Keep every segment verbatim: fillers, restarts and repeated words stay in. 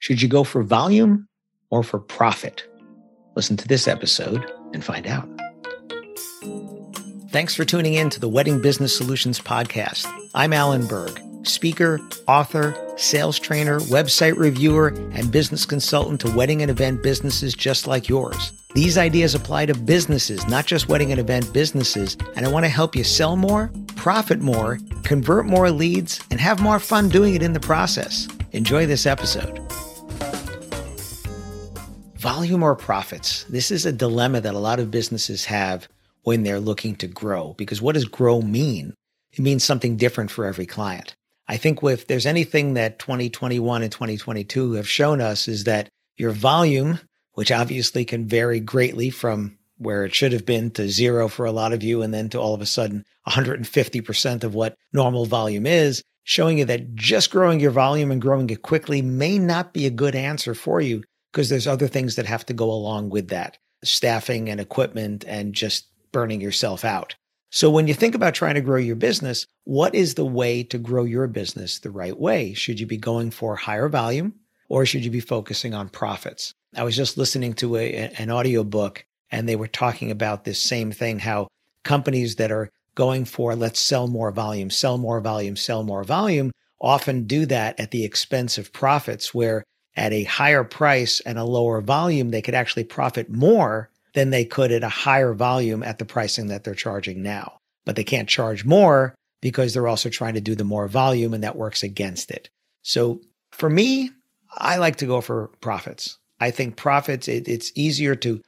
Should you go for volume or for profit? Listen to this episode and find out. Thanks for tuning in to the Wedding Business Solutions Podcast. I'm Alan Berg, speaker, author, sales trainer, website reviewer, and business consultant to wedding and event businesses just like yours. These ideas apply to businesses, not just wedding and event businesses, and I want to help you sell more, profit more, convert more leads, and have more fun doing it in the process. Enjoy this episode. Volume or profits? This is a dilemma that a lot of businesses have when they're looking to grow, because what does grow mean? It means something different for every client. I think if there's anything that twenty twenty-one and twenty twenty-two have shown us is that your volume, which obviously can vary greatly from where it should have been to zero for a lot of you, and then to all of a sudden one hundred fifty percent of what normal volume is, showing you that just growing your volume and growing it quickly may not be a good answer for you because there's other things that have to go along with that, staffing and equipment and just burning yourself out. So when you think about trying to grow your business, what is the way to grow your business the right way? Should you be going for higher volume or should you be focusing on profits? I was just listening to a, an audiobook and they were talking about this same thing, how companies that are going for let's sell more volume, sell more volume, sell more volume, often do that at the expense of profits, where at a higher price and a lower volume, they could actually profit more than they could at a higher volume at the pricing that they're charging now. But they can't charge more because they're also trying to do the more volume, and that works against it. So for me, I like to go for profits. I think profits, it, it's easier to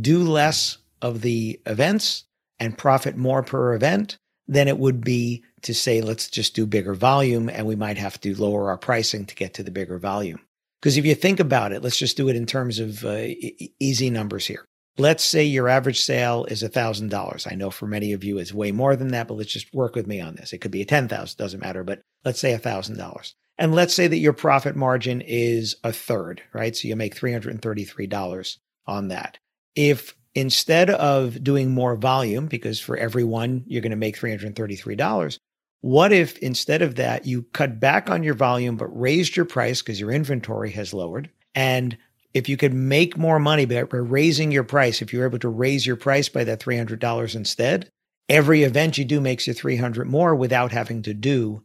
do less of the events and profit more per event than it would be to say, let's just do bigger volume, and we might have to lower our pricing to get to the bigger volume. Because if you think about it, let's just do it in terms of uh, e- easy numbers here. Let's say your average sale is one thousand dollars. I know for many of you it's way more than that, but let's just work with me on this. It could be ten thousand dollars, doesn't matter, but let's say one thousand dollars. And let's say that your profit margin is a third, right? So you make three hundred thirty-three dollars on that. If instead of doing more volume, because for every one, you're going to make three hundred thirty-three dollars, what if instead of that, you cut back on your volume, but raised your price because your inventory has lowered? And if you could make more money by raising your price, if you're able to raise your price by that three hundred dollars instead, every event you do makes you three hundred dollars more without having to do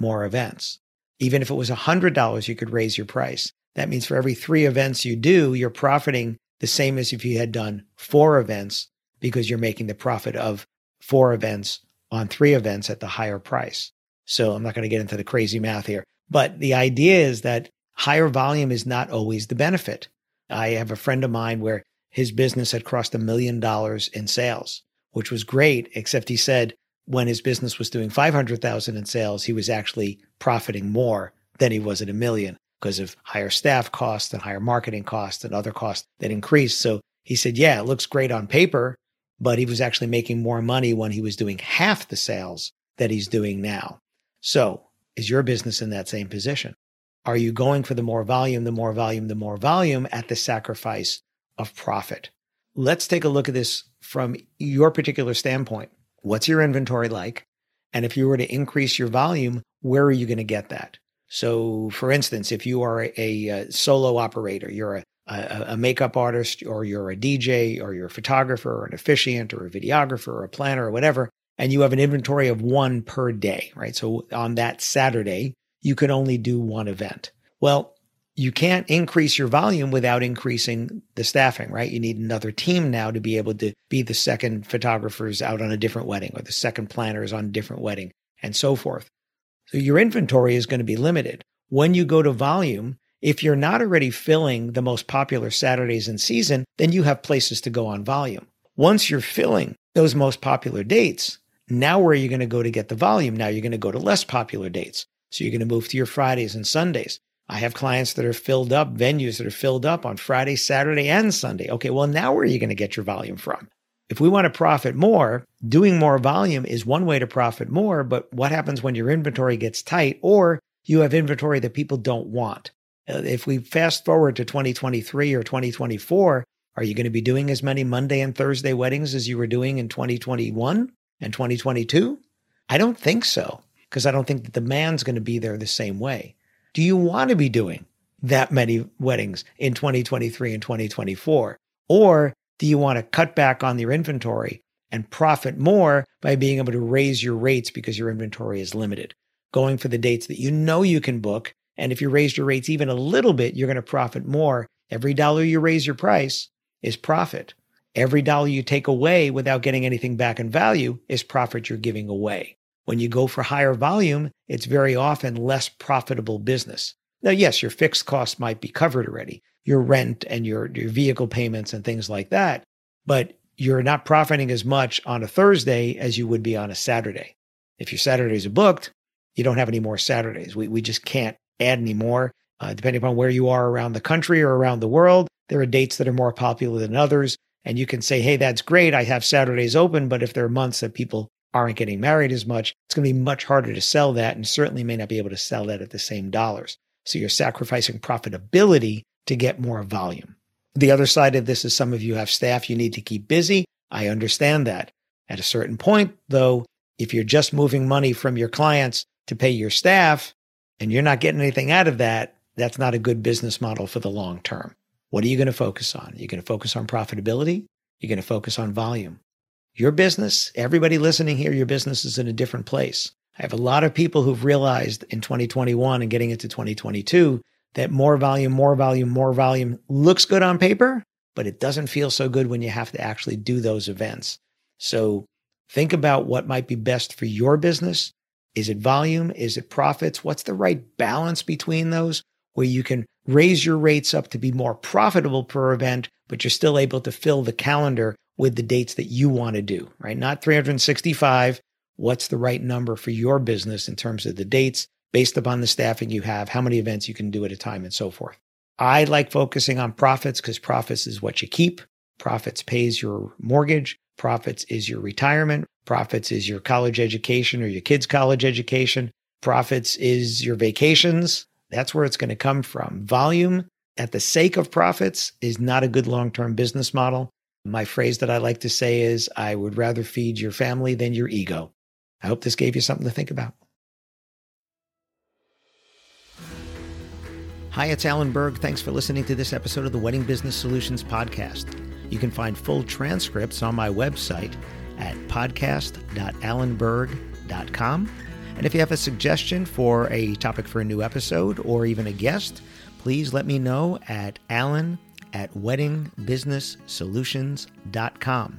more events. Even if it was one hundred dollars, you could raise your price. That means for every three events you do, you're profiting the same as if you had done four events because you're making the profit of four events on three events at the higher price. So I'm not going to get into the crazy math here, but the idea is that higher volume is not always the benefit. I have a friend of mine where his business had crossed a million dollars in sales, which was great, except he said when his business was doing five hundred thousand in sales, he was actually profiting more than he was at a million because of higher staff costs and higher marketing costs and other costs that increased. So he said, yeah, it looks great on paper, but he was actually making more money when he was doing half the sales that he's doing now. So is your business in that same position? Are you going for the more volume, the more volume, the more volume at the sacrifice of profit? Let's take a look at this from your particular standpoint. What's your inventory like? And if you were to increase your volume, where are you going to get that? So for instance, if you are a, a solo operator, you're a, a, a makeup artist, or you're a D J, or you're a photographer, or an officiant, or a videographer, or a planner, or whatever, and you have an inventory of one per day, right? So on that Saturday, you could only do one event. Well, you can't increase your volume without increasing the staffing, right? You need another team now to be able to be the second photographers out on a different wedding or the second planners on a different wedding and so forth. So your inventory is going to be limited. When you go to volume, if you're not already filling the most popular Saturdays in season, then you have places to go on volume. Once you're filling those most popular dates, now where are you going to go to get the volume? Now you're going to go to less popular dates. So you're going to move to your Fridays and Sundays. I have clients that are filled up, venues that are filled up on Friday, Saturday, and Sunday. Okay, well, now where are you going to get your volume from? If we want to profit more, doing more volume is one way to profit more, but what happens when your inventory gets tight or you have inventory that people don't want? If we fast forward to twenty twenty-three or twenty twenty-four, are you going to be doing as many Monday and Thursday weddings as you were doing in twenty twenty-one and twenty twenty-two? I don't think so, because I don't think the demand's going to be there the same way. Do you want to be doing that many weddings in twenty twenty-three and twenty twenty-four? Or do you want to cut back on your inventory and profit more by being able to raise your rates because your inventory is limited? Going for the dates that you know you can book. And if you raise your rates even a little bit, you're going to profit more. Every dollar you raise your price is profit. Every dollar you take away without getting anything back in value is profit you're giving away. When you go for higher volume, it's very often less profitable business. Now, yes, your fixed costs might be covered already, your rent and your, your vehicle payments and things like that, but you're not profiting as much on a Thursday as you would be on a Saturday. If your Saturdays are booked, you don't have any more Saturdays. We, we just can't add any more. Uh, depending upon where you are around the country or around the world, there are dates that are more popular than others. And you can say, hey, that's great. I have Saturdays open, but if there are months that people aren't getting married as much, it's going to be much harder to sell that and certainly may not be able to sell that at the same dollars. So you're sacrificing profitability to get more volume. The other side of this is some of you have staff you need to keep busy. I understand that. At a certain point, though, if you're just moving money from your clients to pay your staff and you're not getting anything out of that, that's not a good business model for the long term. What are you going to focus on? You're going to focus on profitability. You're going to focus on volume. Your business, everybody listening here, your business is in a different place. I have a lot of people who've realized in twenty twenty-one and getting into twenty twenty-two that more volume, more volume, more volume looks good on paper, but it doesn't feel so good when you have to actually do those events. So think about what might be best for your business. Is it volume? Is it profits? What's the right balance between those where you can raise your rates up to be more profitable per event, but you're still able to fill the calendar with the dates that you want to do, right? Not three hundred sixty-five. What's the right number for your business in terms of the dates based upon the staffing you have, how many events you can do at a time and so forth. I like focusing on profits because profits is what you keep. Profits pays your mortgage. Profits is your retirement. Profits is your college education or your kids' college education. Profits is your vacations. That's where it's going to come from. Volume at the sake of profits is not a good long-term business model. My phrase that I like to say is, I would rather feed your family than your ego. I hope this gave you something to think about. Hi, it's Alan Berg. Thanks for listening to this episode of the Wedding Business Solutions Podcast. You can find full transcripts on my website at podcast dot alan berg dot com. And if you have a suggestion for a topic for a new episode or even a guest, please let me know at alan at wedding business solutions dot com.